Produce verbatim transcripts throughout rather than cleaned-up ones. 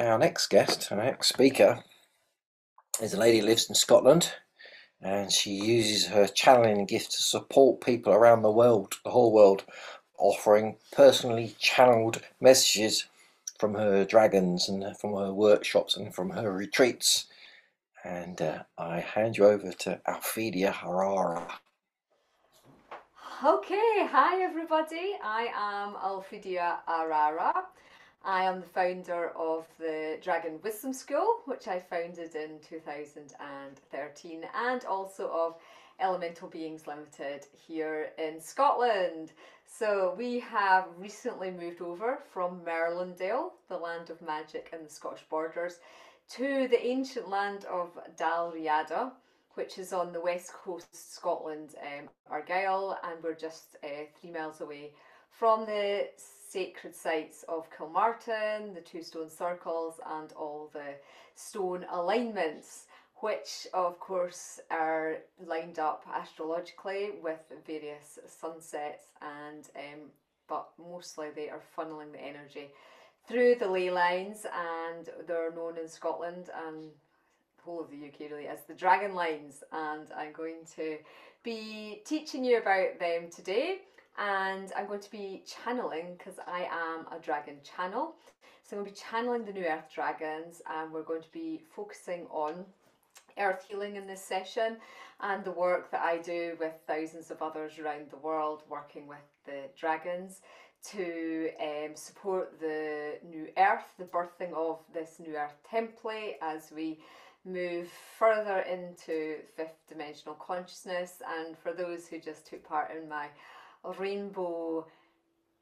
Our next guest, our next speaker, is a lady who lives in Scotland, and she uses her channeling gift to support people around the world, the whole world, offering personally channeled messages from her dragons and from her workshops and from her retreats. And uh, I hand you over to Alphedia Arara. Okay, hi everybody, I am Alphedia Arara. I am the founder of the Dragon Wisdom School, which I founded in two thousand thirteen, and also of Elemental Beings Limited here in Scotland. So we have recently moved over from Merlindale, the land of magic and the Scottish borders, to the ancient land of Dalriada, which is on the west coast Scotland, um, Argyll, and we're just uh, three miles away from the sacred sites of Kilmartin, the two stone circles, and all the stone alignments, which of course are lined up astrologically with various sunsets, and um, but mostly they are funneling the energy through the ley lines, and they're known in Scotland and the whole of the U K really as the dragon lines, and I'm going to be teaching you about them today. And I'm going to be channeling, because I am a dragon channel, so I'm going to be channeling the new earth dragons, and we're going to be focusing on earth healing in this session and the work that I do with thousands of others around the world working with the dragons to um, support the new earth, the birthing of this new earth template as we move further into fifth dimensional consciousness. And for those who just took part in my Rainbow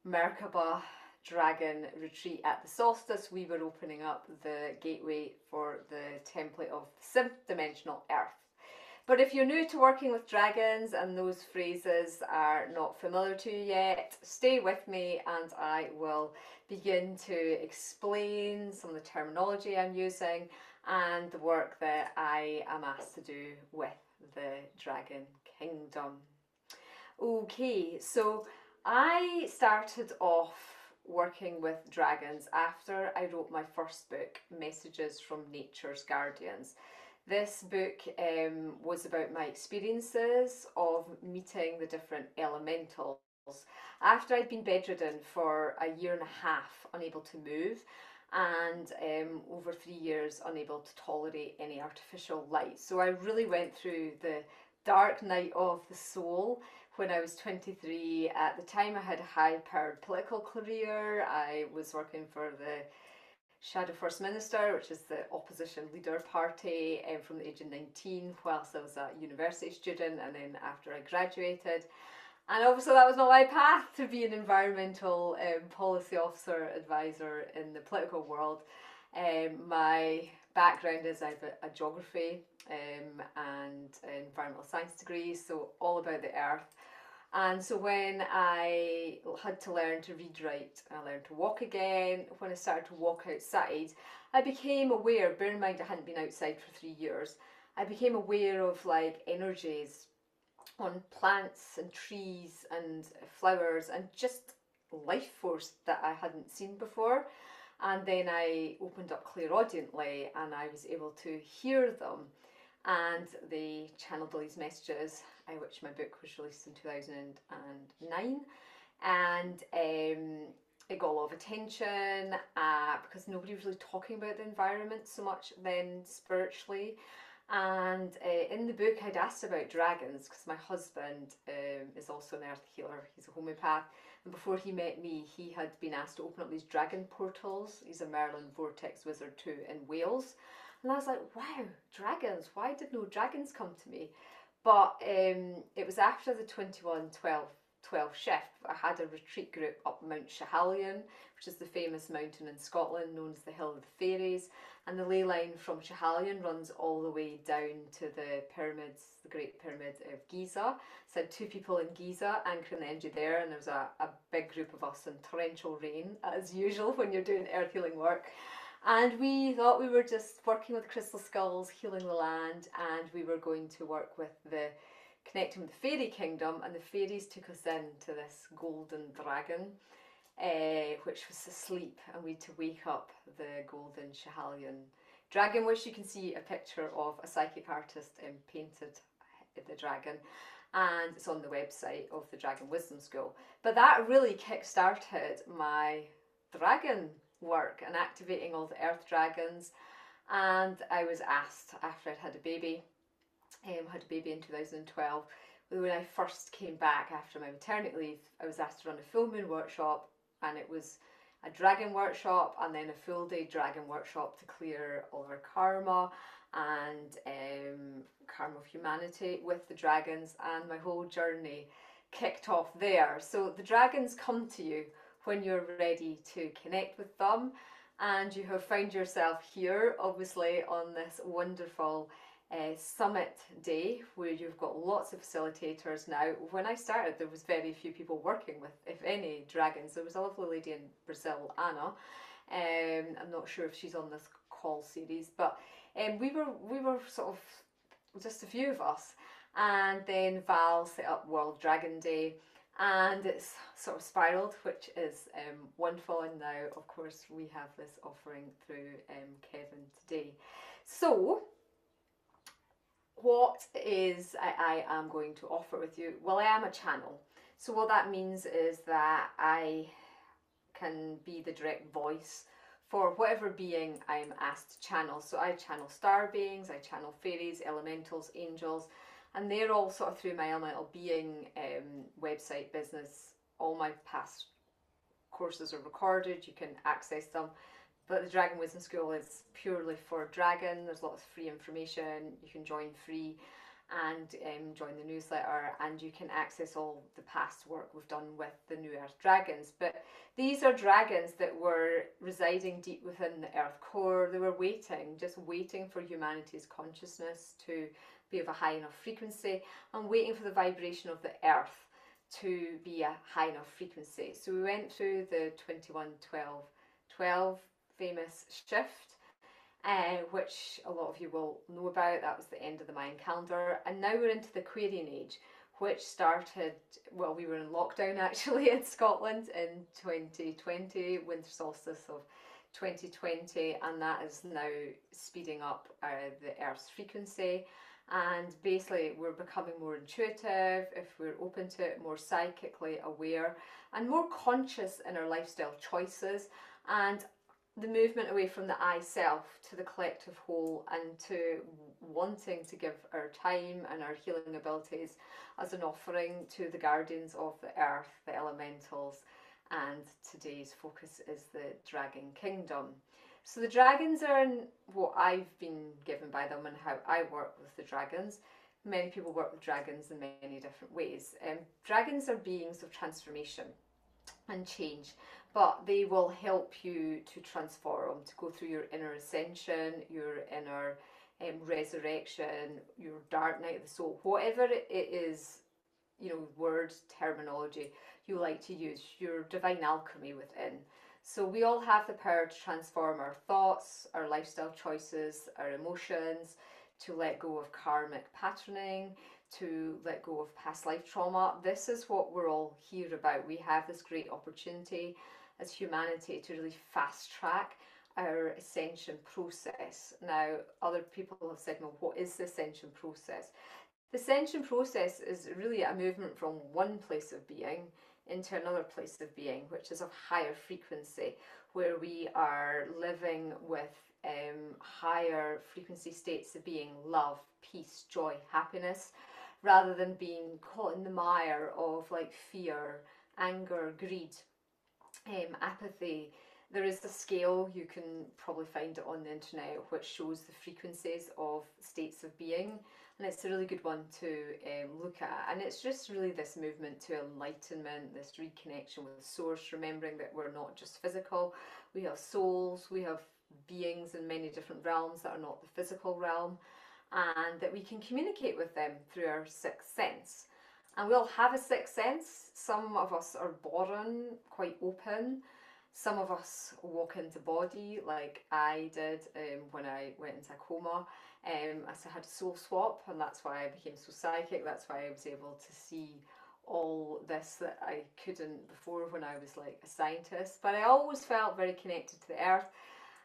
Merkaba Dragon retreat at the solstice, we were opening up the gateway for the template of the seventh dimensional earth. But if you're new to working with dragons and those phrases are not familiar to you yet, stay with me and I will begin to explain some of the terminology I'm using and the work that I am asked to do with the Dragon Kingdom. Okay, so I started off working with dragons after I wrote my first book, Messages from Nature's Guardians. This book um, was about my experiences of meeting the different elementals. After I'd been bedridden for a year and a half, unable to move, and um, over three years unable to tolerate any artificial light. So I really went through the dark night of the soul. When I was twenty-three, at the time I had a high-powered political career. I was working for the Shadow First Minister, which is the opposition leader party, um, from the age of nineteen, whilst I was a university student, and then after I graduated. And obviously that was not my path to be an environmental um, policy officer, advisor in the political world. Um, my background is I have a, a geography um, and an environmental science degree, so all about the earth. And so when I had to learn to read, write, I learned to walk again. When I started to walk outside, I became aware, bear in mind I hadn't been outside for three years, I became aware of like energies on plants and trees and flowers and just life force that I hadn't seen before. And then I opened up clairaudiently and I was able to hear them, and they channeled all these messages, which my book was released in two thousand nine, and um, it got a lot of attention uh, because nobody was really talking about the environment so much then spiritually. And uh, in the book I'd asked about dragons because my husband um, is also an earth healer, he's a homeopath, and before he met me he had been asked to open up these dragon portals. He's a Merlin vortex wizard too in Wales, and I was like, wow, dragons, why did no dragons come to me? But um, it was after the twenty-one twelve twelve shift. I had a retreat group up Mount Schiehallion, which is the famous mountain in Scotland known as the Hill of the Fairies, and the ley line from Schiehallion runs all the way down to the pyramids, the Great Pyramid of Giza. So I had two people in Giza anchoring the energy there, and there was a, a big group of us in torrential rain as usual when you're doing earth healing work. And we thought we were just working with crystal skulls, healing the land, and we were going to work with the connecting with the fairy kingdom, and the fairies took us in to this golden dragon uh, which was asleep, and we had to wake up the golden Schiehallion dragon, which you can see a picture of. A psychic artist um, painted the dragon, and it's on the website of the Dragon Wisdom School. But that really kick-started my dragon work and activating all the earth dragons. And I was asked, after I'd had a baby, um, had a baby in two thousand twelve, when I first came back after my maternity leave, I was asked to run a full moon workshop, and it was a dragon workshop and then a full day dragon workshop to clear all our karma and um, karma of humanity with the dragons, and my whole journey kicked off there. So the dragons come to you when you're ready to connect with them, and you have found yourself here obviously on this wonderful uh, summit day where you've got lots of facilitators now. When I started there was very few people working with, if any, dragons. There was a lovely lady in Brazil, Anna, um, I'm not sure if she's on this call series, but um, we were we were sort of just a few of us, and then Val set up World Dragon Day, and it's sort of spiraled, which is um, wonderful. And now, of course, we have this offering through um, Kevin today. So, what is I, I am going to offer with you? Well, I am a channel. So what that means is that I can be the direct voice for whatever being I'm asked to channel. So I channel star beings, I channel fairies, elementals, angels, and they're all sort of through my Elemental Being um, website business. All my past courses are recorded, you can access them. But the Dragon Wisdom School is purely for dragon. There's lots of free information, you can join free and um, join the newsletter, and you can access all the past work we've done with the New Earth Dragons. But these are dragons that were residing deep within the Earth core. They were waiting, just waiting for humanity's consciousness to be of a high enough frequency, and waiting for the vibration of the Earth to be a high enough frequency. So we went through the twenty-one twelve twelve famous shift, uh, which a lot of you will know about. That was the end of the Mayan calendar, and now we're into the Aquarian Age, which started, well, we were in lockdown actually in Scotland in twenty twenty, winter solstice of twenty twenty, and that is now speeding up uh, the Earth's frequency. And basically we're becoming more intuitive, if we're open to it, more psychically aware and more conscious in our lifestyle choices, and the movement away from the I self to the collective whole, and to wanting to give our time and our healing abilities as an offering to the guardians of the earth, the elementals, and today's focus is the Dragon Kingdom. So the dragons are in what I've been given by them and how I work with the dragons. Many people work with dragons in many different ways. Um, dragons are beings of transformation and change, but they will help you to transform, to go through your inner ascension, your inner um, resurrection, your dark night of the soul, whatever it is, you know, word terminology you like to use, your divine alchemy within. So we all have the power to transform our thoughts, our lifestyle choices, our emotions, to let go of karmic patterning, to let go of past life trauma. This is what we're all here about. We have this great opportunity as humanity to really fast track our ascension process. Now, other people have said, well, what is the ascension process? The ascension process is really a movement from one place of being into another place of being, which is of higher frequency, where we are living with um, higher frequency states of being, love, peace, joy, happiness, rather than being caught in the mire of like fear, anger, greed, um, apathy. There is a scale, you can probably find it on the internet, which shows the frequencies of states of being, and it's a really good one to um, look at. And it's just really this movement to enlightenment, this reconnection with source, remembering that we're not just physical, we have souls, we have beings in many different realms that are not the physical realm, and that we can communicate with them through our sixth sense. And we all have a sixth sense. Some of us are born quite open. Some of us walk into body, like I did um, when I went into a coma. Um, I had a soul swap, and that's why I became so psychic. That's why I was able to see all this that I couldn't before when I was like a scientist, but I always felt very connected to the earth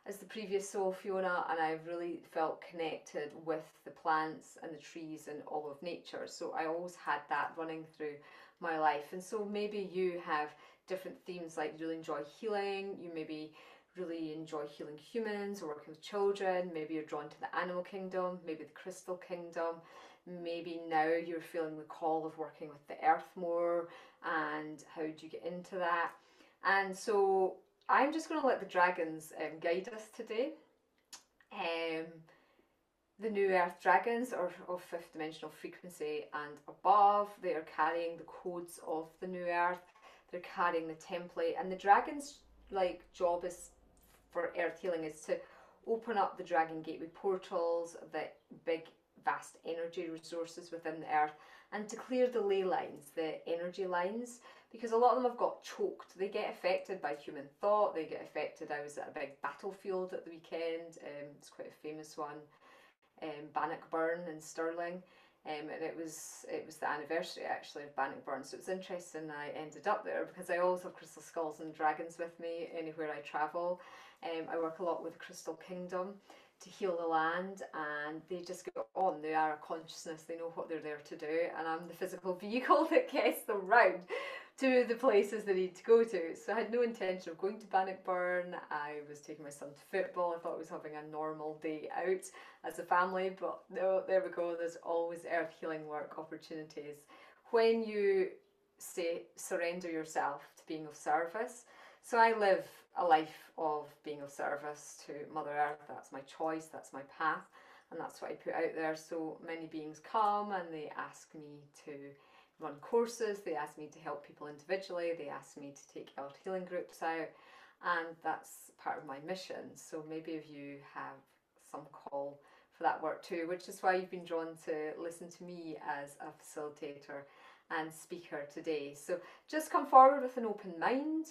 as the previous soul Fiona, and I've really felt connected with the plants and the trees and all of nature. So I always had that running through my life. And so maybe you have different themes, like you really enjoy healing, you maybe really enjoy healing humans or working with children, maybe you're drawn to the animal kingdom, maybe the crystal kingdom, maybe now you're feeling the call of working with the earth more, and how do you get into that? And so I'm just going to let the dragons um, guide us today. Um, the new earth dragons are of fifth dimensional frequency and above. They are carrying the codes of the new earth, they're carrying the template, and the dragon's like job is for earth healing is to open up the dragon gateway portals, the big vast energy resources within the earth, and to clear the ley lines, the energy lines, because a lot of them have got choked. They get affected by human thought, they get affected. I was at a big battlefield at the weekend, um, it's quite a famous one, um, Bannockburn in Stirling, um, and it was it was the anniversary actually of Bannockburn, so it's interesting I ended up there because I always have crystal skulls and dragons with me anywhere I travel. Um, I work a lot with the crystal kingdom to heal the land, and they just go on. They are a consciousness, they know what they're there to do, and I'm the physical vehicle that gets them round to the places they need to go to. So I had no intention of going to Bannockburn. I was taking my son to football. I thought I was having a normal day out as a family, but no, there we go. There's always earth healing work opportunities when you say surrender yourself to being of service. So I live a life of being of service to Mother Earth. That's my choice, that's my path, and that's what I put out there. So many beings come and they ask me to run courses, they ask me to help people individually, they ask me to take earth healing groups out, and that's part of my mission. So maybe if you have some call for that work too, which is why you've been drawn to listen to me as a facilitator and speaker today. So just come forward with an open mind.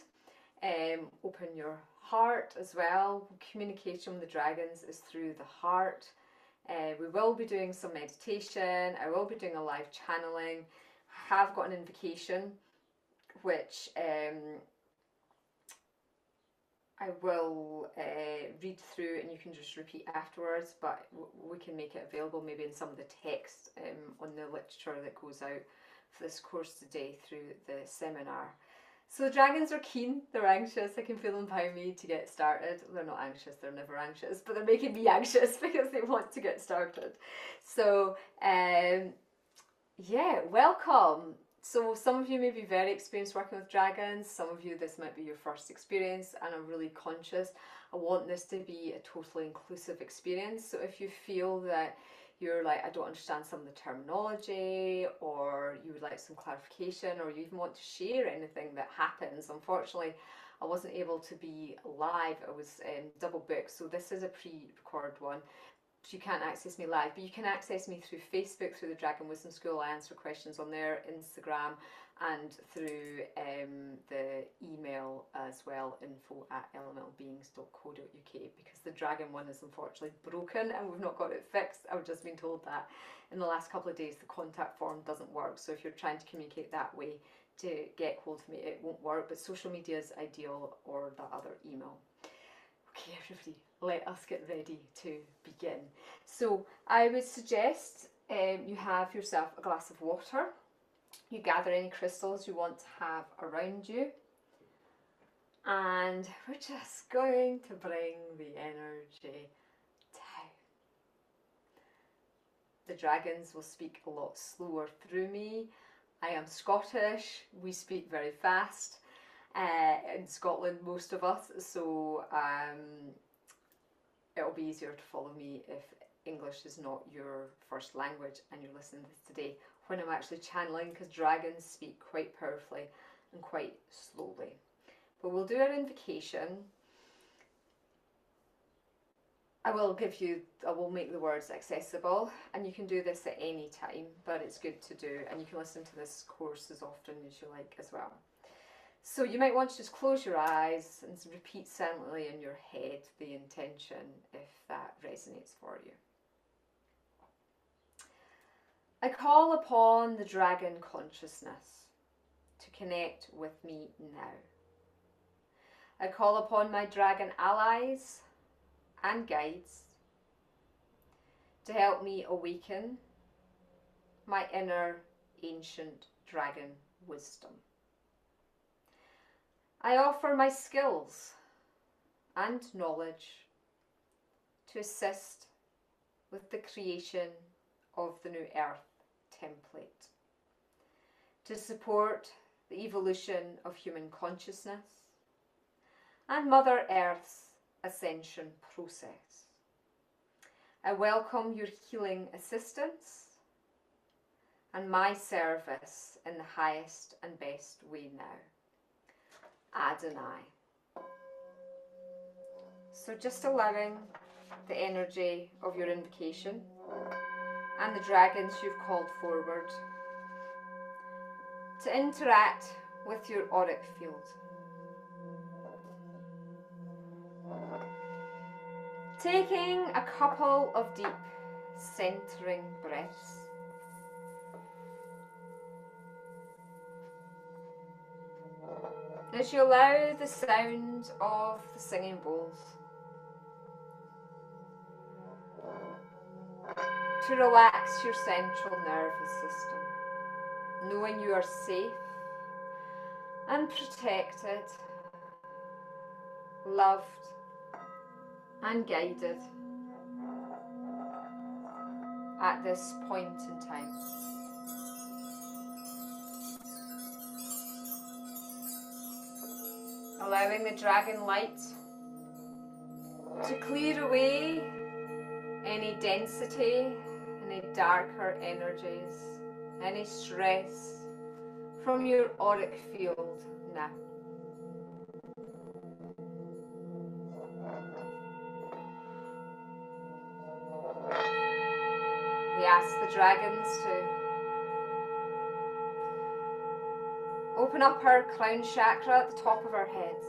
Um, open your heart as well. Communication with the dragons is through the heart. Uh, we will be doing some meditation. I will be doing a live channeling. I have got an invocation which um, I will uh, read through, and you can just repeat afterwards, but we can make it available maybe in some of the text um, on the literature that goes out for this course today through the seminar. So the dragons are keen, they're anxious, I can feel them by me to get started. They're not anxious, they're never anxious, but they're making me anxious because they want to get started. So um, yeah, welcome. So some of you may be very experienced working with dragons, some of you this might be your first experience, and I'm really conscious. I want this to be a totally inclusive experience, so if you feel that you're like, I don't understand some of the terminology, or you would like some clarification, or you even want to share anything that happens. Unfortunately, I wasn't able to be live. I was um, double booked, so this is a pre-recorded one. You can't access me live, but you can access me through Facebook, through the Dragon Wisdom School. I answer questions on there, Instagram, and through um, the email as well, info at elemental beings dot co dot U K, because the dragon one is unfortunately broken and we've not got it fixed. I've just been told that in the last couple of days the contact form doesn't work, so if you're trying to communicate that way to get hold of me, it won't work, but social media is ideal, or that other email. Okay, everybody, let us get ready to begin. So I would suggest um, you have yourself a glass of water. You gather any crystals you want to have around you, and we're just going to bring the energy down. The dragons will speak a lot slower through me. I am Scottish, we speak very fast uh, in Scotland, most of us, so um, it'll be easier to follow me if English is not your first language and you're listening to this today, when I'm actually channeling, because dragons speak quite powerfully and quite slowly. But we'll do our invocation. I will give you, I will make the words accessible, and you can do this at any time, but it's good to do, and you can listen to this course as often as you like as well. So you might want to just close your eyes and repeat silently in your head the intention if that resonates for you. I call upon the dragon consciousness to connect with me now. I call upon my dragon allies and guides to help me awaken my inner ancient dragon wisdom. I offer my skills and knowledge to assist with the creation of the New Earth template, to support the evolution of human consciousness and Mother Earth's ascension process. I welcome your healing assistance and my service in the highest and best way now. Adonai. So just allowing the energy of your invocation and the dragons you've called forward to interact with your auric field. Taking a couple of deep centering breaths. As you allow the sound of the singing bowls to relax your central nervous system, knowing you are safe and protected, loved and guided at this point in time. Allowing the dragon light to clear away any density, any darker energies, any stress from your auric field now. We ask the dragons to open up our crown chakra at the top of our heads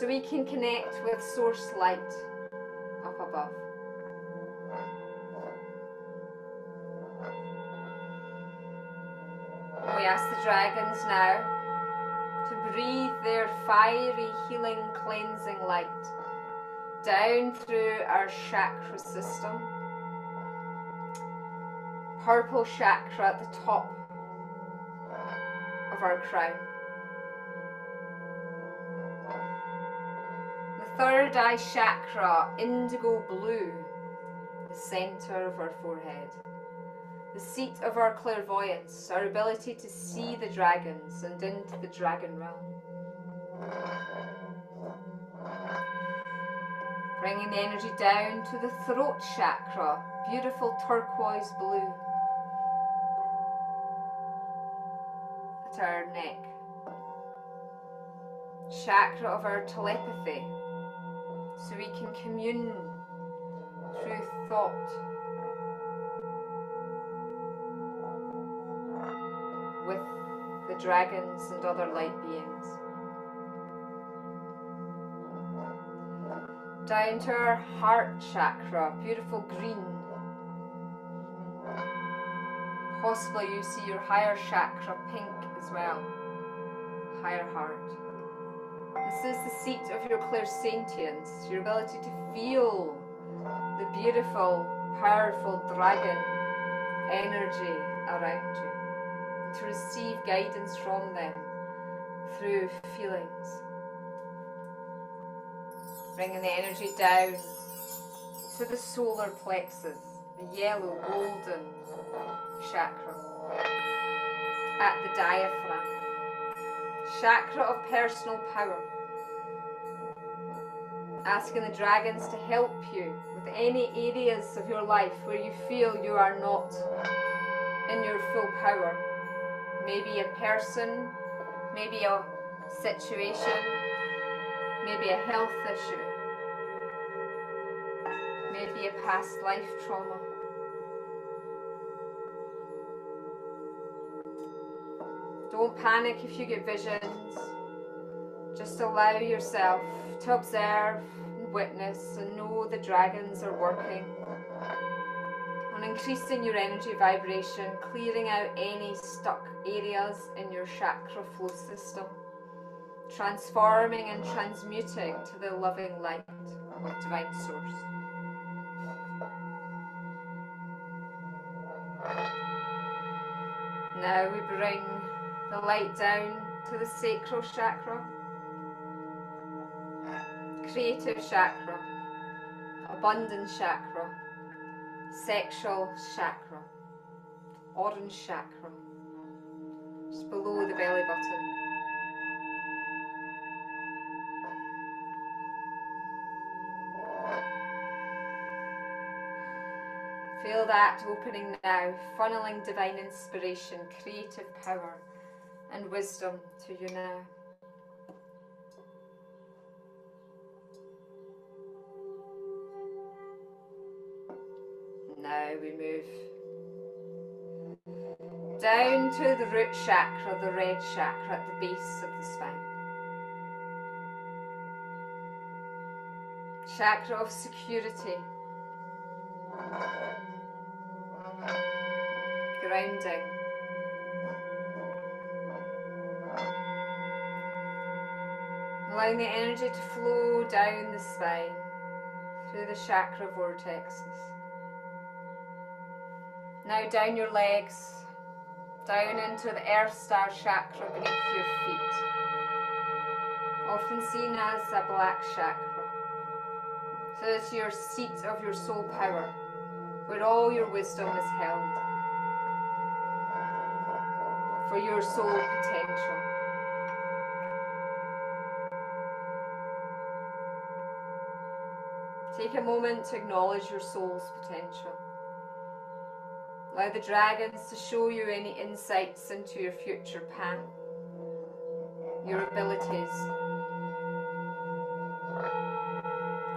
so we can connect with source light up above. We ask the dragons now to breathe their fiery, healing, cleansing light down through our chakra system. Purple chakra at the top of our crown. The third eye chakra, indigo blue, the centre of our forehead, the seat of our clairvoyance, our ability to see the dragons and into the dragon realm. Bringing the energy down to the throat chakra, beautiful turquoise blue. Our neck, chakra of our telepathy, so we can commune through thought with the dragons and other light beings. Down to our heart chakra, beautiful green. Possibly you see your higher chakra pink as well, higher heart. This is the seat of your clairsentience, your ability to feel the beautiful, powerful dragon energy around you, to receive guidance from them through feelings. Bringing the energy down to the solar plexus, the yellow, golden chakra at the diaphragm, chakra of personal power. Asking the dragons to help you with any areas of your life where you feel you are not in your full power. Maybe a person, maybe a situation, maybe a health issue, maybe a past life trauma. Don't panic if you get visions. Just allow yourself to observe and witness and know the dragons are working on increasing your energy vibration, clearing out any stuck areas in your chakra flow system, transforming and transmuting to the loving light of divine source. Now we bring the light down to the sacral chakra, creative chakra, abundant chakra, sexual chakra, orange chakra, just below the belly button. Feel that opening now, funneling divine inspiration, creative power and wisdom to you now. Now we move down to the root chakra, the red chakra at the base of the spine. Chakra of security. Grounding, allowing the energy to flow down the spine through the chakra vortexes. Now down your legs, down into the earth star chakra beneath your feet, often seen as a black chakra. So it's your seat of your soul power, where all your wisdom is held for your soul potential. Take a moment to acknowledge your soul's potential. Allow the dragons to show you any insights into your future path, your abilities,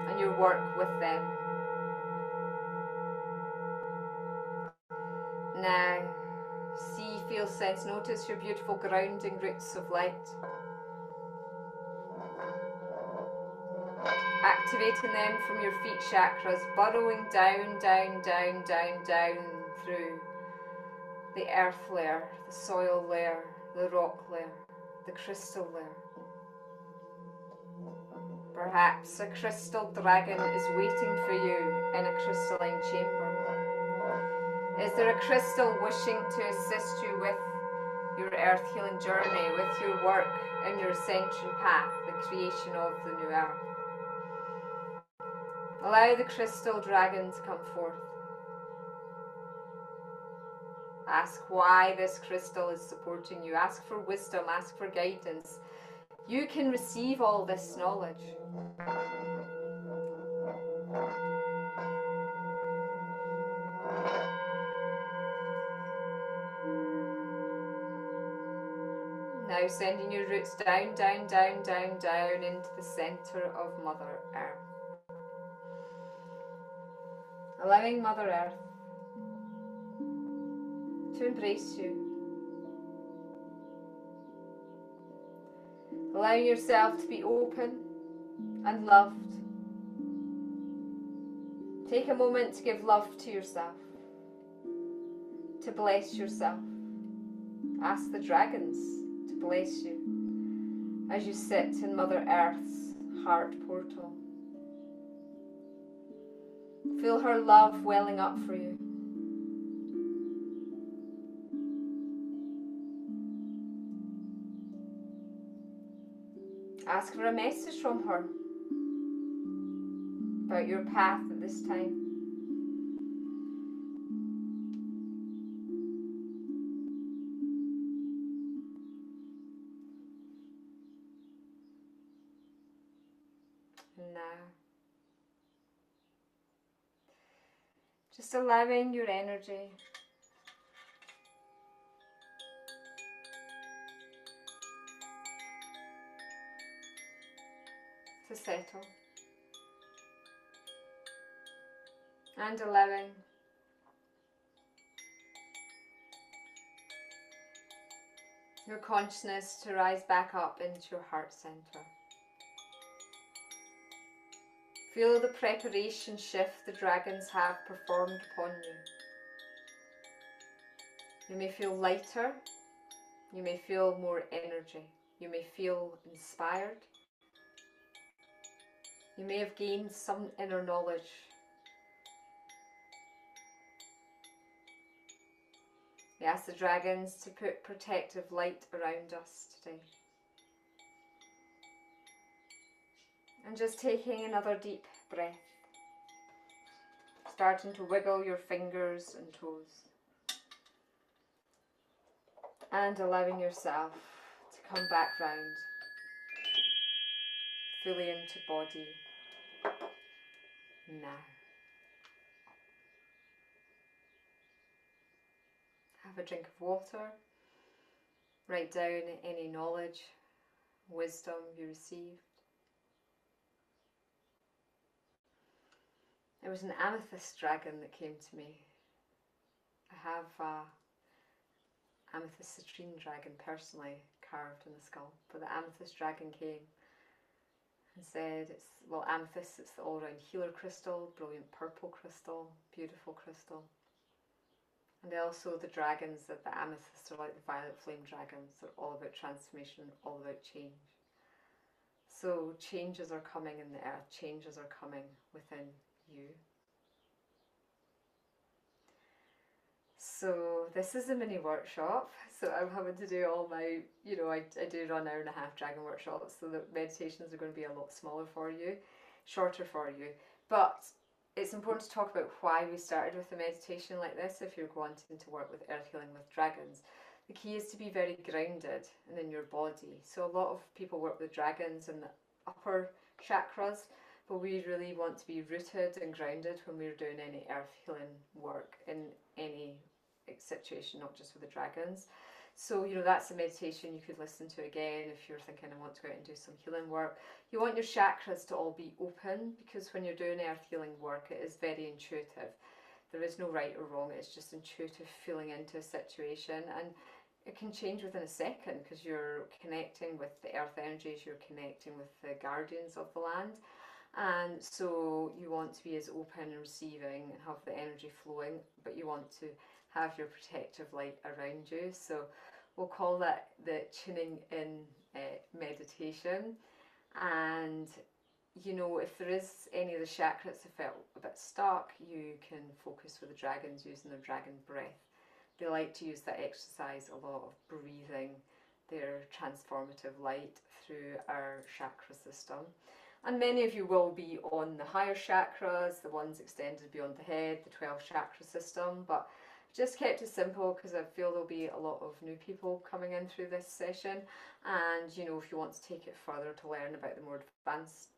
and your work with them. Now, see, feel, sense, notice your beautiful grounding roots of light. Activating them from your feet chakras, burrowing down, down, down, down, down through the earth layer, the soil layer, the rock layer, the crystal layer. Perhaps a crystal dragon is waiting for you in a crystalline chamber. Is there a crystal wishing to assist you with your earth healing journey, with your work and your ascension path, the creation of the new earth? Allow the crystal dragon to come forth. Ask why this crystal is supporting you. Ask for wisdom, ask for guidance. You can receive all this knowledge. Now sending your roots down, down, down, down, down into the centre of Mother Earth. Allowing Mother Earth to embrace you. Allowing yourself to be open and loved. Take a moment to give love to yourself, to bless yourself. Ask the dragons to bless you as you sit in Mother Earth's heart portal. Feel her love welling up for you. Ask for a message from her about your path at this time. Just allowing your energy to settle and allowing your consciousness to rise back up into your heart center. Feel the preparation shift the dragons have performed upon you. You may feel lighter You may feel more energy. You may feel inspired. You may have gained some inner knowledge. We ask the dragons to put protective light around us today. And just taking another deep breath. Starting to wiggle your fingers and toes. And allowing yourself to come back round. Fully into body. Now. Have a drink of water. Write down any knowledge, wisdom you received. There was an amethyst dragon that came to me. I have an amethyst citrine dragon personally carved in the skull, but the amethyst dragon came and said, it's, well, amethyst, it's the all-round healer crystal, brilliant purple crystal, beautiful crystal. And also the dragons that the amethysts are like the violet flame dragons. They're all about transformation, all about change. So changes are coming in the earth. Changes are coming within you. So this is a mini workshop. So I'm having to do all my, you know, I, I do run hour and a half dragon workshops. So the meditations are going to be a lot smaller for you, shorter for you. But it's important to talk about why we started with a meditation like this if you're wanting to work with earth healing with dragons. The key is to be very grounded and in your body. So a lot of people work with dragons in the upper chakras, but we really want to be rooted and grounded when we're doing any earth healing work in any situation, not just with the dragons. So, you know, that's a meditation you could listen to again if you're thinking, I want to go out and do some healing work. You want your chakras to all be open, because when you're doing earth healing work, it is very intuitive. There is no right or wrong. It's just intuitive feeling into a situation. And it can change within a second because you're connecting with the earth energies. You're connecting with the guardians of the land. And so you want to be as open and receiving and have the energy flowing, but you want to have your protective light around you. So we'll call that the tuning in uh, meditation. And you know, if there is any of the chakras that felt a bit stuck, you can focus with the dragons using their dragon breath. They like to use that exercise a lot of breathing their transformative light through our chakra system. And many of you will be on the higher chakras, the ones extended beyond the head, the twelve chakra system, but just kept it simple because I feel there'll be a lot of new people coming in through this session. And you know, if you want to take it further to learn about the more advanced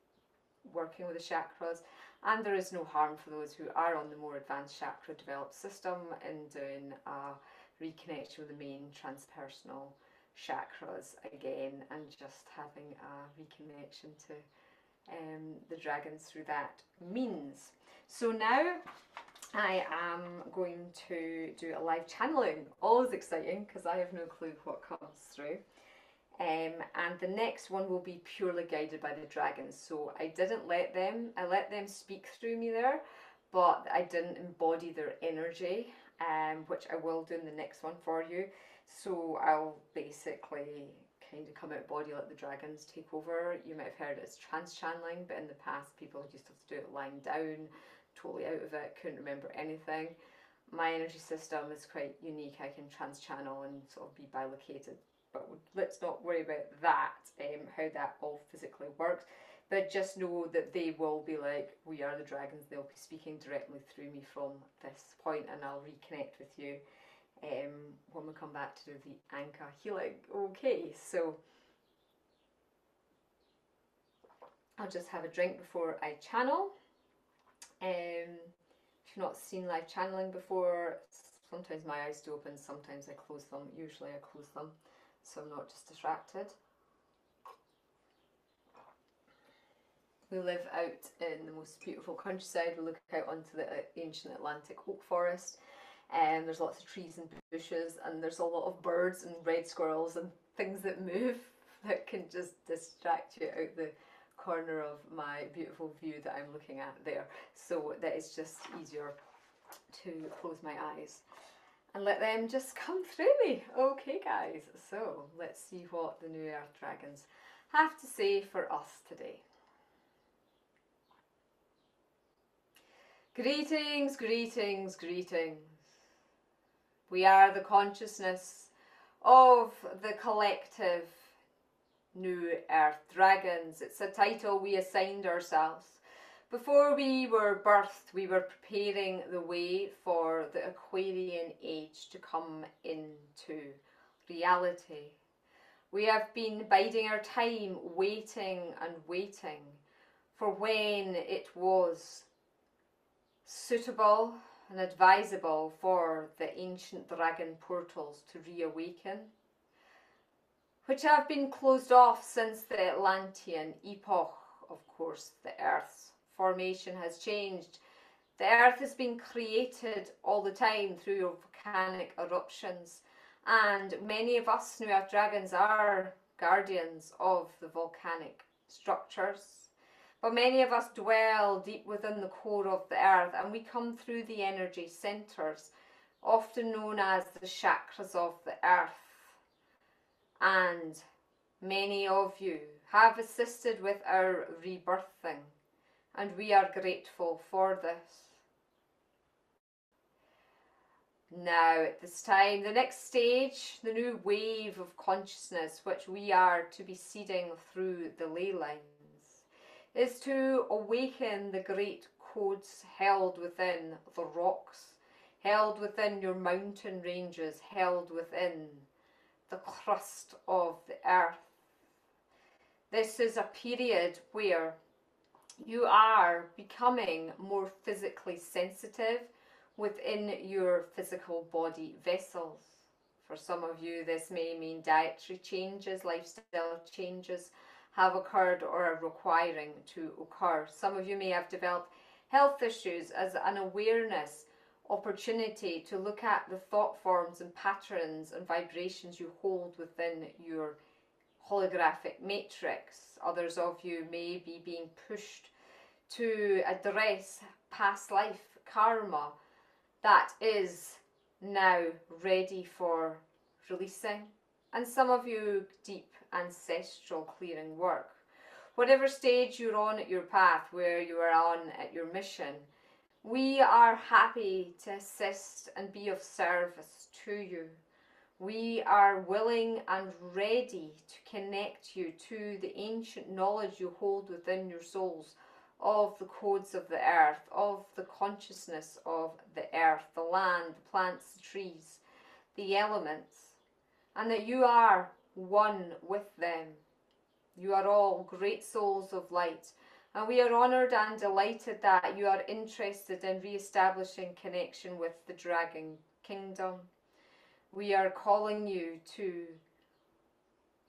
working with the chakras, and there is no harm for those who are on the more advanced chakra developed system in doing a reconnection with the main transpersonal chakras again, and just having a reconnection to um, the dragons through that means. So now I am going to do a live channeling. Always exciting because I have no clue what comes through. Um, and the next one will be purely guided by the dragons. So I didn't let them, I let them speak through me there, but I didn't embody their energy, um, which I will do in the next one for you. So I'll basically kind of come out of body, let the dragons take over. You might have heard it as trance channeling, but in the past people used to have to do it lying down, totally out of it, couldn't remember anything. My energy system is quite unique. I can trans channel and sort of be bilocated, but let's not worry about that, um, how that all physically works. But just know that they will be like, we are the dragons. They'll be speaking directly through me from this point, and I'll reconnect with you um, when we come back to do the Anka healing. Okay, so I'll just have a drink before I channel. Um, if you've not seen live channeling before, sometimes my eyes do open, sometimes I close them. Usually I close them so I'm not just distracted. We live out in the most beautiful countryside. We look out onto the ancient Atlantic oak forest, and there's lots of trees and bushes, and there's a lot of birds and red squirrels and things that move that can just distract you out the corner of my beautiful view that I'm looking at there. So that is just easier to close my eyes. and let them just come through me. Okay guys, so let's see what the New Earth Dragons have to say for us today. Greetings, greetings, greetings. We are the consciousness of the collective New Earth Dragons. It's a title we assigned ourselves. Before we were birthed, we were preparing the way for the Aquarian Age to come into reality. We have been biding our time, waiting and waiting for when it was suitable and advisable for the ancient dragon portals to reawaken, which have been closed off since the Atlantean epoch. Of course, the Earth's formation has changed. The Earth has been created all the time through volcanic eruptions, and many of us New Earth Dragons are guardians of the volcanic structures. But many of us dwell deep within the core of the earth, and we come through the energy centres, often known as the chakras of the earth. And many of you have assisted with our rebirthing, and we are grateful for this. Now, at this time, the next stage, the new wave of consciousness, which we are to be seeding through the ley line, is to awaken the great codes held within the rocks, held within your mountain ranges, held within the crust of the earth. This is a period where you are becoming more physically sensitive within your physical body vessels. For some of you, this may mean dietary changes, lifestyle changes have occurred or are requiring to occur. Some of you may have developed health issues as an awareness opportunity to look at the thought forms and patterns and vibrations you hold within your holographic matrix. Others of you may be being pushed to address past life karma that is now ready for releasing. And some of you, deep ancestral clearing work. Whatever stage you're on at your path, where you are on at your mission, we are happy to assist and be of service to you. We are willing and ready to connect you to the ancient knowledge you hold within your souls of the codes of the earth, of the consciousness of the earth, the land, the plants, the trees, the elements, and that you are one with them. You are all great souls of light, and we are honoured and delighted that you are interested in re-establishing connection with the Dragon Kingdom. We are calling you to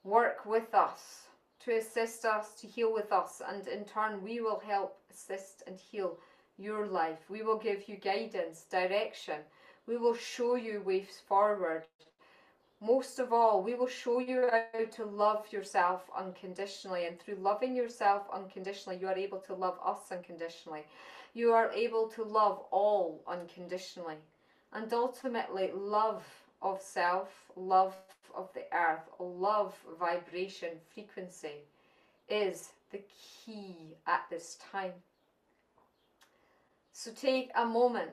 work with us, to assist us, to heal with us, and in turn we will help assist and heal your life. We will give you guidance, direction. We will show you ways forward. Most of all, we will show you how to love yourself unconditionally, and through loving yourself unconditionally, you are able to love us unconditionally. You are able to love all unconditionally, and ultimately love of self, love of the earth, love, vibration, frequency is the key at this time. So take a moment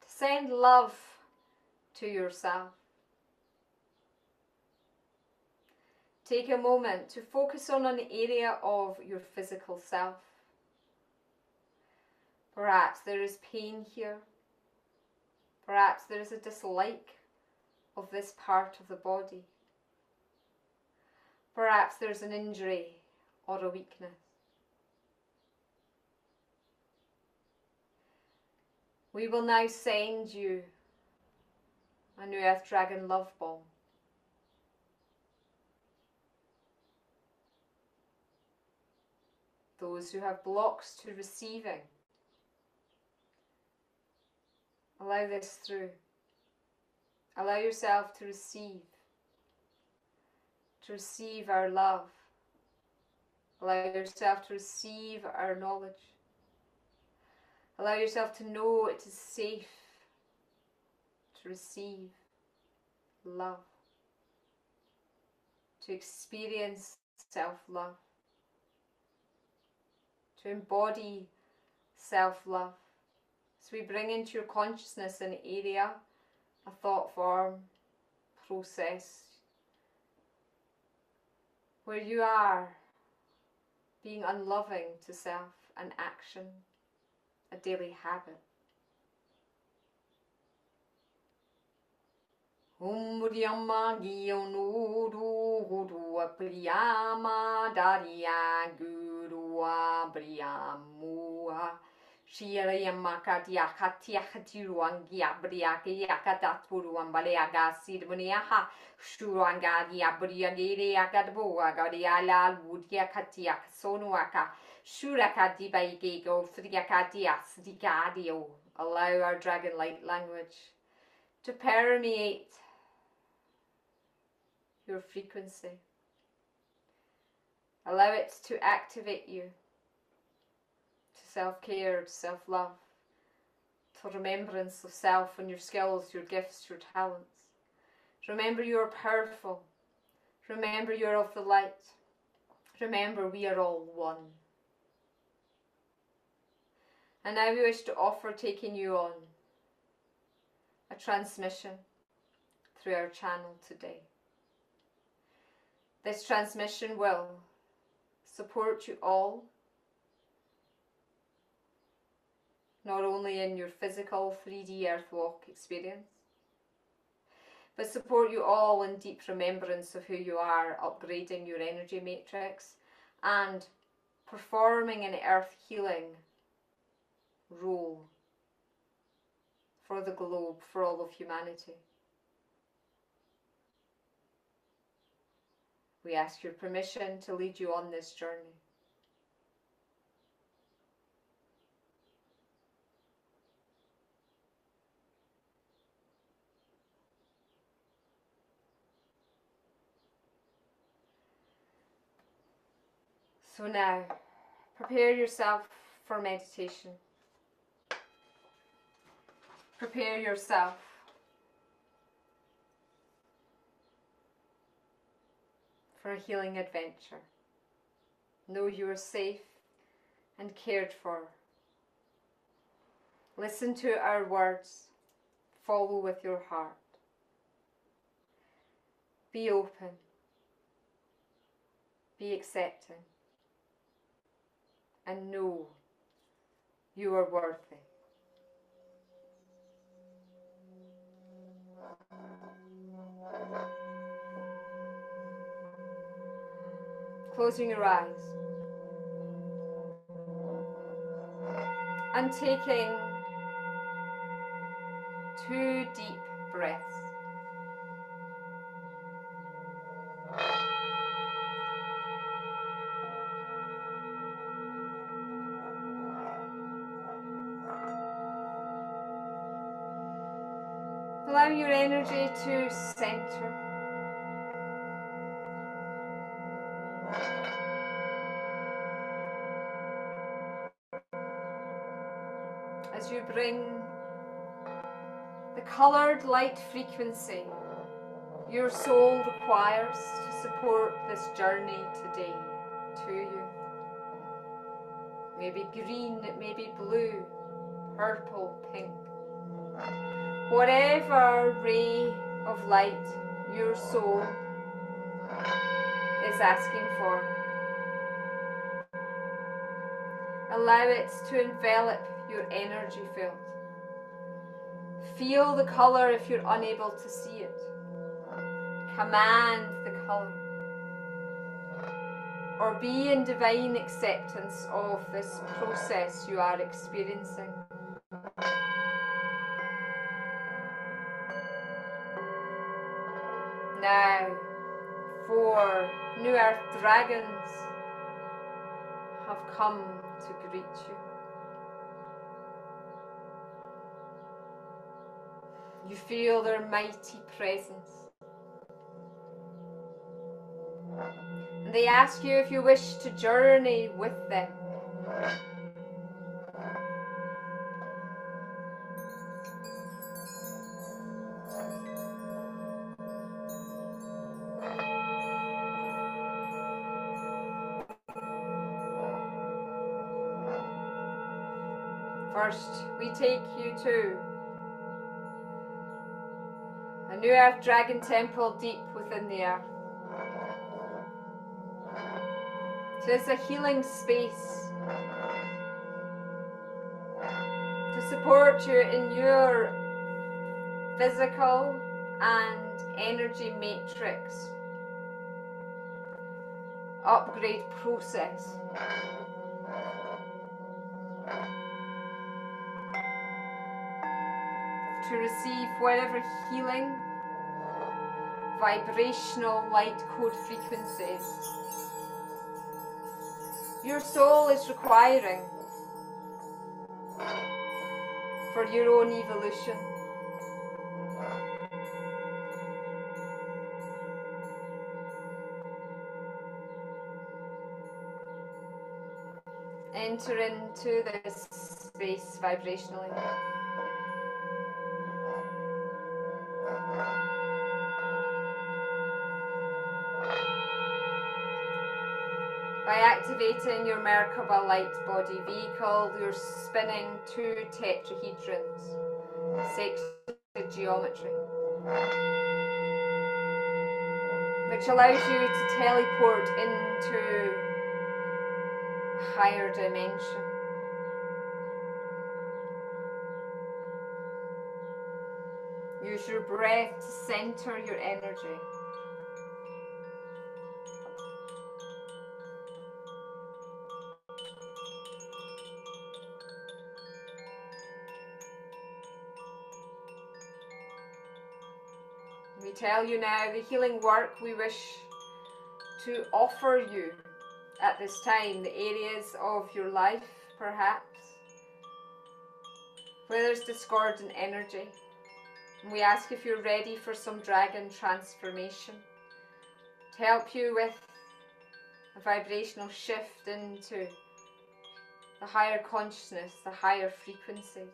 to send love to yourself. Take a moment to focus on an area of your physical self. Perhaps there is pain here. Perhaps there is a dislike of this part of the body. Perhaps there's an injury or a weakness. We will now send you a New Earth Dragon Love Bomb. Those who have blocks to receiving, allow this through. Allow yourself to receive, to receive our love. Allow yourself to receive our knowledge. Allow yourself to know it is safe to receive love, to experience self-love, to embody self-love. So we bring into your consciousness an area, a thought form, process, where you are being unloving to self, an action, a daily habit. Om Riyama Giyonu Ruhu Apriyama Darya Guru Abriyamua Shiriyama Kadya Katya Katiruangia Briakia Katatpuruan Baleaga Sidmuniaha Shurangadia Briagiria Gadboa Gadiala Woodya Katya Sonuaka Shurakadi Baigego Friakadias Digadio. Allow our dragon light language to permeate your frequency. Allow it to activate you to self-care, to self-love, to remembrance of self and your skills, your gifts, your talents. Remember you are powerful. Remember you are of the light. Remember we are all one. And now we wish to offer taking you on a transmission through our channel today. This transmission will support you all, not only in your physical three D earthwalk experience, but support you all in deep remembrance of who you are, upgrading your energy matrix and performing an earth healing role for the globe, for all of humanity. We ask your permission to lead you on this journey. So now, prepare yourself for meditation. Prepare yourself for a healing adventure. Know you are safe and cared for. Listen to our words. Follow with your heart. Be open. Be accepting. And know you are worthy. Closing your eyes and taking two deep breaths. Allow your energy to center. As you bring the colored light frequency your soul requires to support this journey today to you. Maybe green, it may be blue, purple, pink. Whatever ray of light your soul is asking for, allow it to envelop your energy field. Feel the color if you're unable to see it. Command the color. Or be in divine acceptance of this process you are experiencing. Now, four New Earth Dragons have come to greet you. You feel their mighty presence. And they ask you if you wish to journey with them. First, we take you to a new earth dragon temple deep within the earth. So it's a healing space to support you in your physical and energy matrix upgrade process. To receive whatever healing, vibrational light code frequencies your soul is requiring for your own evolution. Enter into this space vibrationally. By activating your Merkaba light body vehicle, you're spinning two tetrahedrons, sacred geometry, which allows you to teleport into higher dimension. Use your breath to center your energy. We tell you now the healing work we wish to offer you at this time, the areas of your life perhaps where there's discordant energy, and we ask if you're ready for some dragon transformation to help you with a vibrational shift into the higher consciousness, the higher frequencies.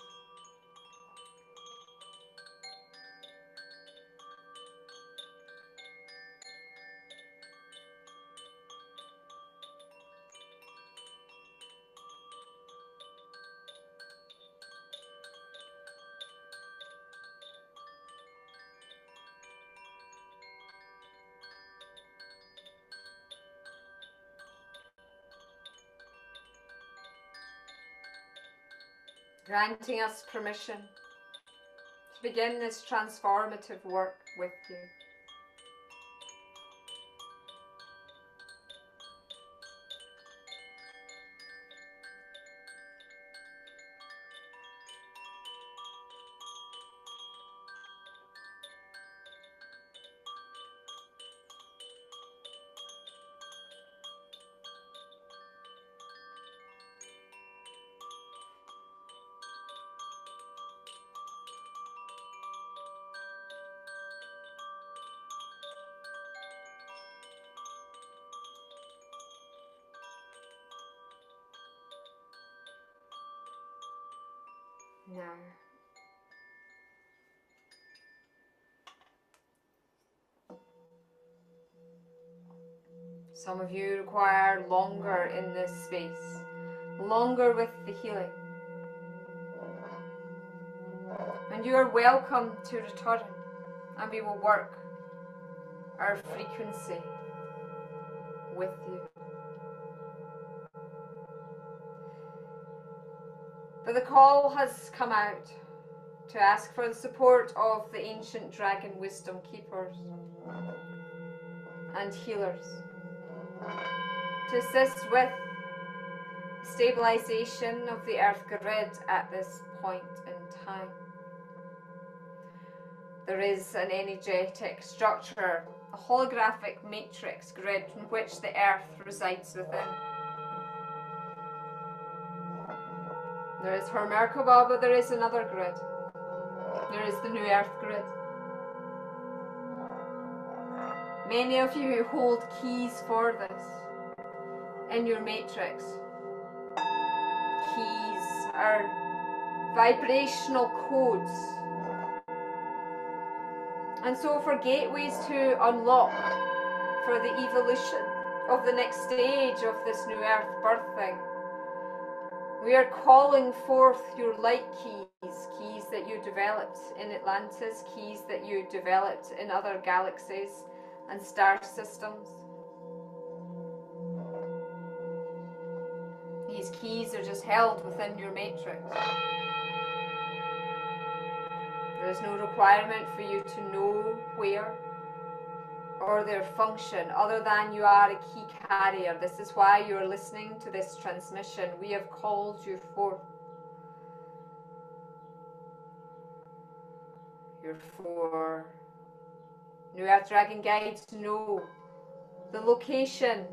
Granting us permission to begin this transformative work with you. Now, some of you require longer in this space, longer with the healing, and you are welcome to return, and we will work our frequency with you. But the call has come out to ask for the support of the ancient dragon wisdom keepers and healers to assist with stabilization of the earth grid at this point in time. There is an energetic structure, a holographic matrix grid from which the earth resides within. There is her Merkaba, but there is another grid. There is the New Earth grid. Many of you hold keys for this in your matrix. Keys are vibrational codes. And so for gateways to unlock for the evolution of the next stage of this New Earth birthing, We are calling forth your light keys, keys that you developed in Atlantis, keys that you developed in other galaxies and star systems. These keys are just held within your matrix. There is no requirement for you to know where or their function, other than you are a key carrier. This is why you are listening to this transmission. We have called you forth. Your four New Earth Dragon Guides know the location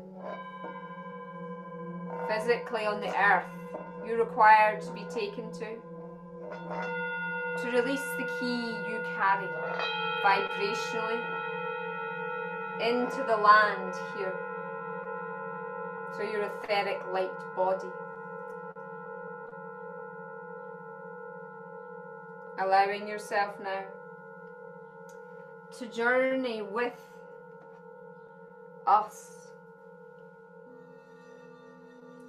physically on the earth you require to be taken to, to release the key you carry vibrationally into the land here, so your etheric light body, allowing yourself now to journey with us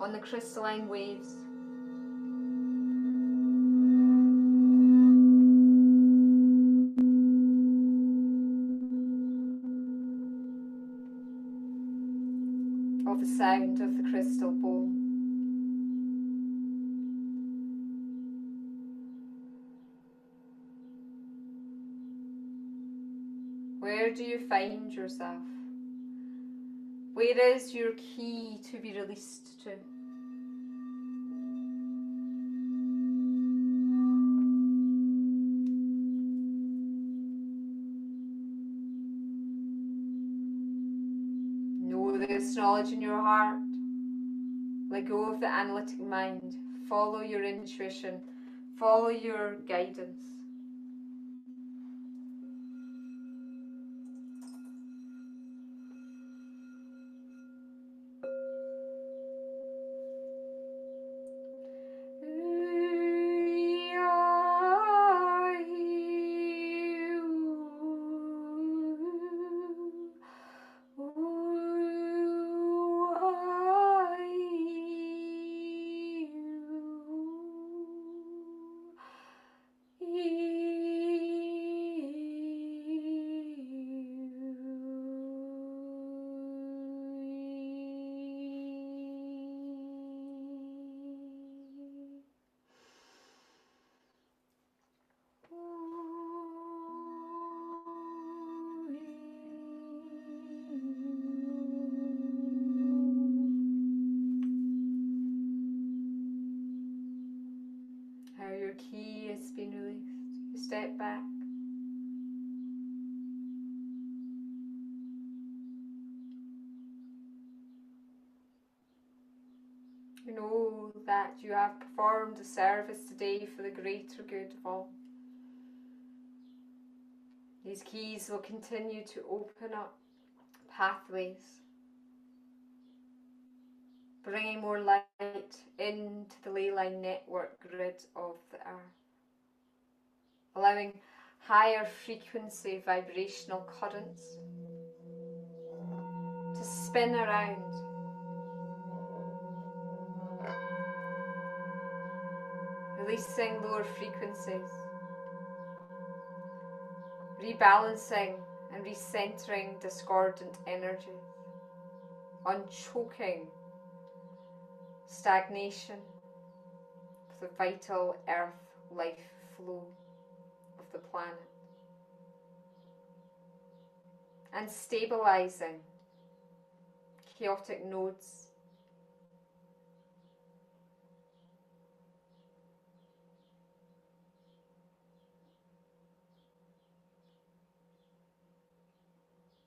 on the crystalline waves. The sound of the crystal bowl. Where do you find yourself? Where is your key to be released to? Knowledge in your heart. Let go of the analytic mind. Follow your intuition. Follow your guidance. Step back. You know that you have performed a service today for the greater good of all. These keys will continue to open up pathways, bringing more light into the ley line network grid of the earth, allowing higher frequency vibrational currents to spin around. Releasing lower frequencies, rebalancing and recentering discordant energies, unchoking stagnation of the vital earth life flow. The planet, and stabilizing chaotic nodes,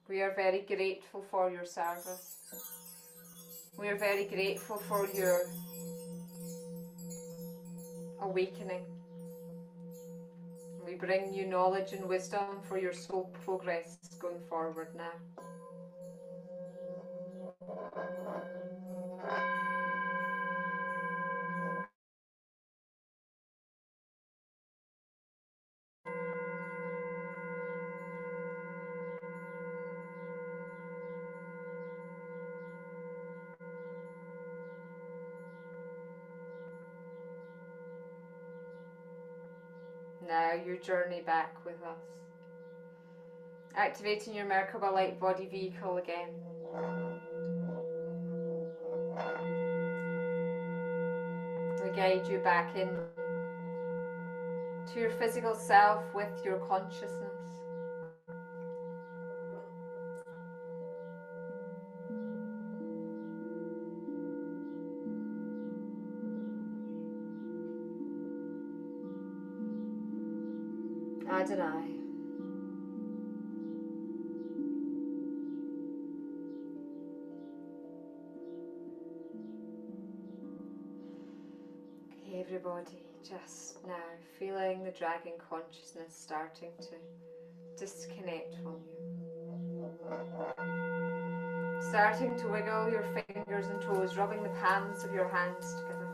we are very grateful for your service. We are very grateful for your awakening. We bring you knowledge and wisdom for your soul progress going forward now. now your journey back with us. Activating your Merkaba light body vehicle again. We guide you back in to your physical self with your consciousness. Adonai. Okay, everybody, just now feeling the dragon consciousness starting to disconnect from you. Starting to wiggle your fingers and toes, rubbing the palms of your hands together.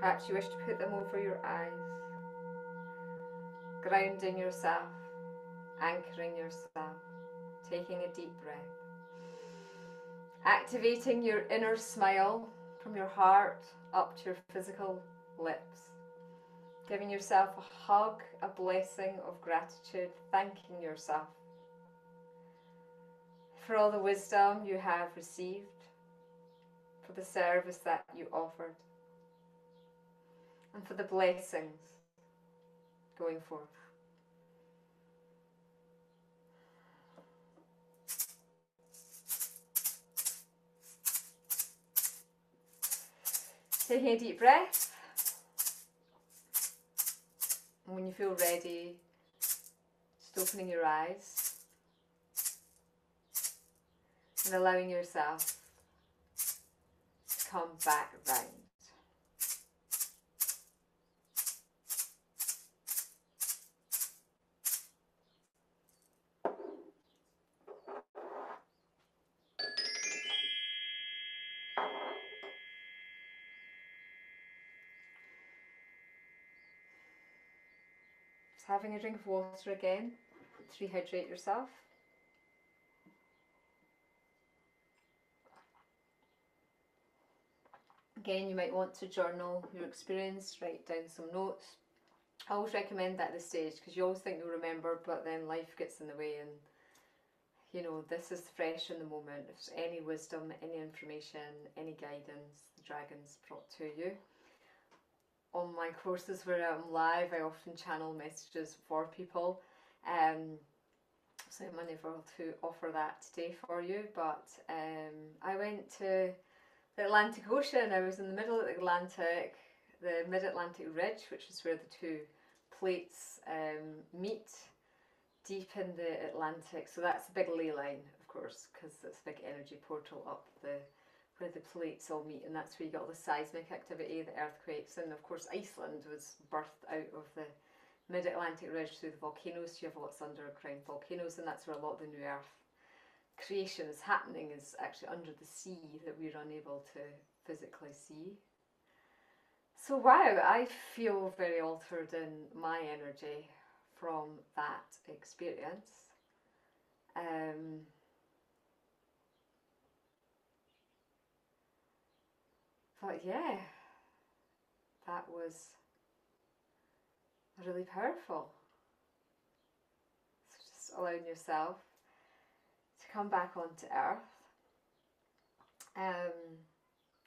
Perhaps you wish to put them over your eyes. Grounding yourself, anchoring yourself, taking a deep breath. Activating your inner smile from your heart up to your physical lips. Giving yourself a hug, a blessing of gratitude, thanking yourself for all the wisdom you have received, for the service that you offered, and for the blessings going forth. Taking a deep breath. And when you feel ready, just opening your eyes and allowing yourself to come back round. Having a drink of water again to rehydrate yourself. Again, you might want to journal your experience, write down some notes. I always recommend that at this stage because you always think you'll remember, but then life gets in the way, and you know, this is fresh in the moment. If there's any wisdom, any information, any guidance the dragon's brought to you. On my courses where I'm live, I often channel messages for people, um, so I'm unable to offer that today for you, but um, I went to the Atlantic Ocean. I was in the middle of the Atlantic, the Mid-Atlantic Ridge, which is where the two plates um, meet, deep in the Atlantic. So that's a big ley line, of course, because it's a big energy portal up the where the plates all meet, and that's where you got all the seismic activity, the earthquakes, and of course Iceland was birthed out of the Mid-Atlantic Ridge through the volcanoes. So you have lots of underground volcanoes, and that's where a lot of the new earth creation is happening, is actually under the sea that we're unable to physically see. So wow, I feel very altered in my energy from that experience. Um, But yeah, that was really powerful. So just allowing yourself to come back onto earth. Um,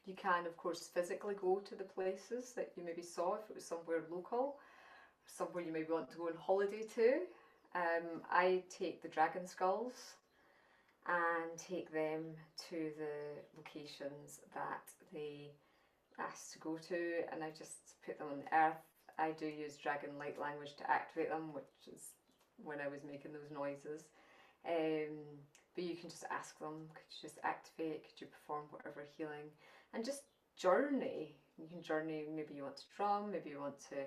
you can, of course, physically go to the places that you maybe saw if it was somewhere local, somewhere you maybe want to go on holiday to. Um, I take the dragon skulls and take them to the locations that they asked to go to, and I just put them on the earth. I do use dragon light language to activate them, which is when I was making those noises. Um, but you can just ask them, could you just activate, could you perform whatever healing, and just journey. You can journey, maybe you want to drum, maybe you want to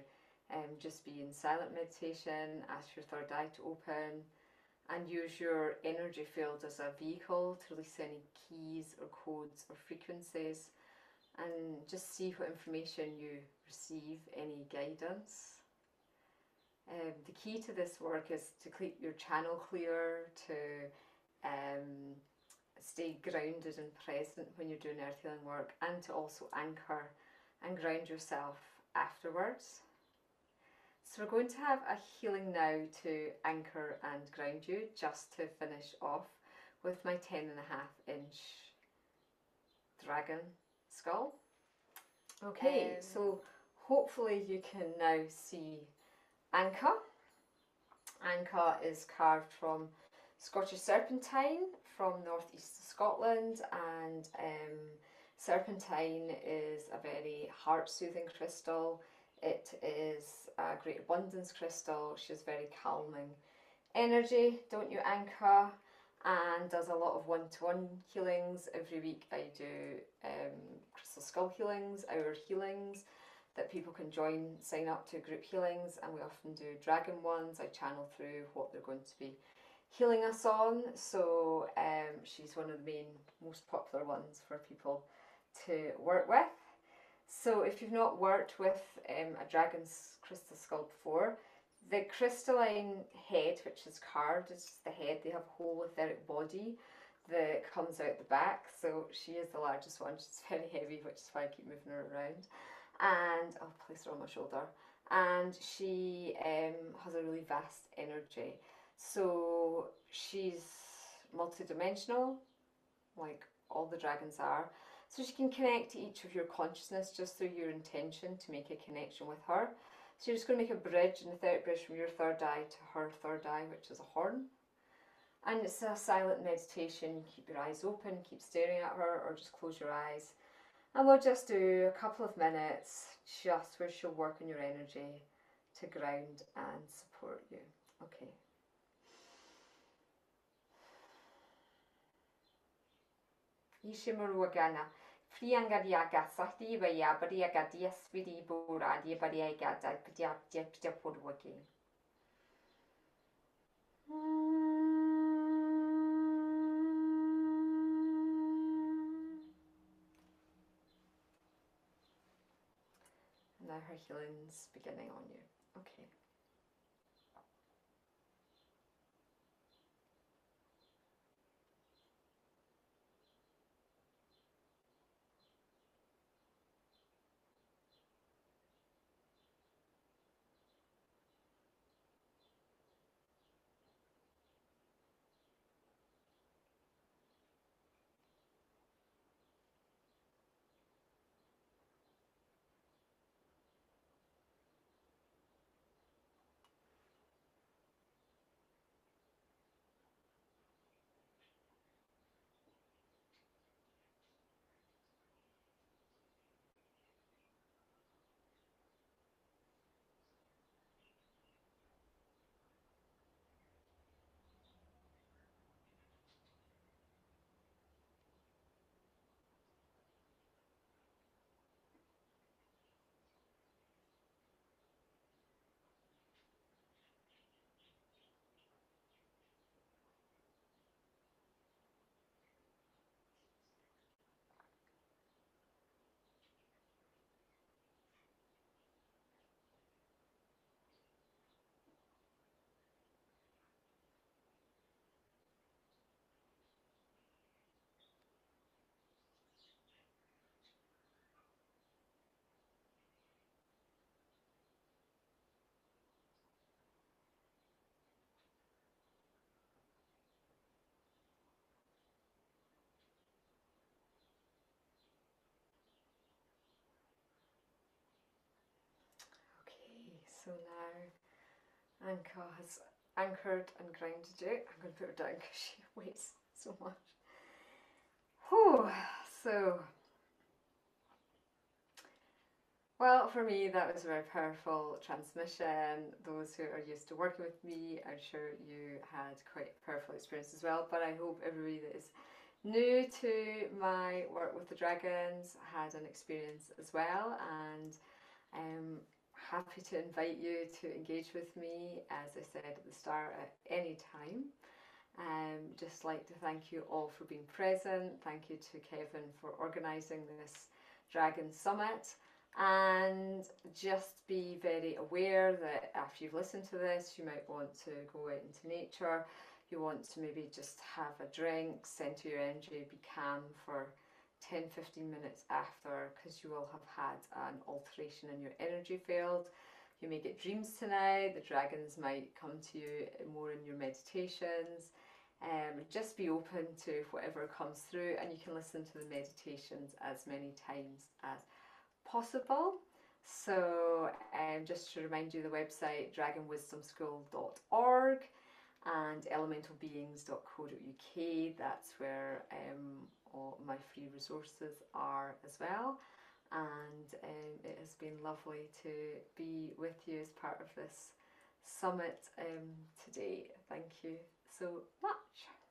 um, just be in silent meditation, ask your third eye to open, and use your energy field as a vehicle to release any keys or codes or frequencies, and just see what information you receive, any guidance. Um, the key to this work is to keep your channel clear, to um, stay grounded and present when you're doing earth healing work, and to also anchor and ground yourself afterwards. So we're going to have a healing now to anchor and ground you, just to finish off with my ten and a half inch dragon skull. Okay, um, so hopefully you can now see Anka. Anka is carved from Scottish serpentine from northeast Scotland, and um, serpentine is a very heart-soothing crystal. It is a great abundance crystal. She has very calming energy, don't you, Anka? And does a lot of one-to-one healings. Every week I do um, crystal skull healings, hour healings that people can join, sign up to group healings, and we often do dragon ones. I channel through what they're going to be healing us on, so um, she's one of the main, most popular ones for people to work with. So if you've not worked with um, a dragon's crystal skull before, the crystalline head, which is carved, it's just the head. They have a whole etheric body that comes out the back, so she is the largest one. She's very heavy, which is why I keep moving her around. And I'll place her on my shoulder. And she um, has a really vast energy. So she's multidimensional, like all the dragons are. So she can connect to each of your consciousness just through your intention to make a connection with her. So you're just going to make a bridge, an etheric bridge from your third eye to her third eye, which is a horn. And it's a silent meditation. You keep your eyes open, keep staring at her, or just close your eyes. And we'll just do a couple of minutes just where she'll work on your energy to ground and support you. Okay. Ishimuruagana. Now her healing's beginning on you. Okay. So now Anka has anchored and grounded you. I'm going to put her down because she weighs so much. Whew. So, well, for me that was a very powerful transmission. Those who are used to working with me, I'm sure you had quite a powerful experience as well, but I hope everybody that is new to my work with the dragons had an experience as well, and um, happy to invite you to engage with me, as I said at the start, at any time. Um, just like to thank you all for being present. Thank you to Kevin for organising this Dragon Summit, and just be very aware that after you've listened to this you might want to go out into nature, you want to maybe just have a drink, centre your energy, be calm for ten to fifteen minutes after, because you will have had an alteration in your energy field. You may get dreams tonight. The dragons might come to you more in your meditations. Um, just be open to whatever comes through, and you can listen to the meditations as many times as possible. So um, just to remind you, the website dragon wisdom school dot org and elemental beings dot co dot U K. That's where um, all my free resources are as well. And um, it has been lovely to be with you as part of this summit um, today. Thank you so much.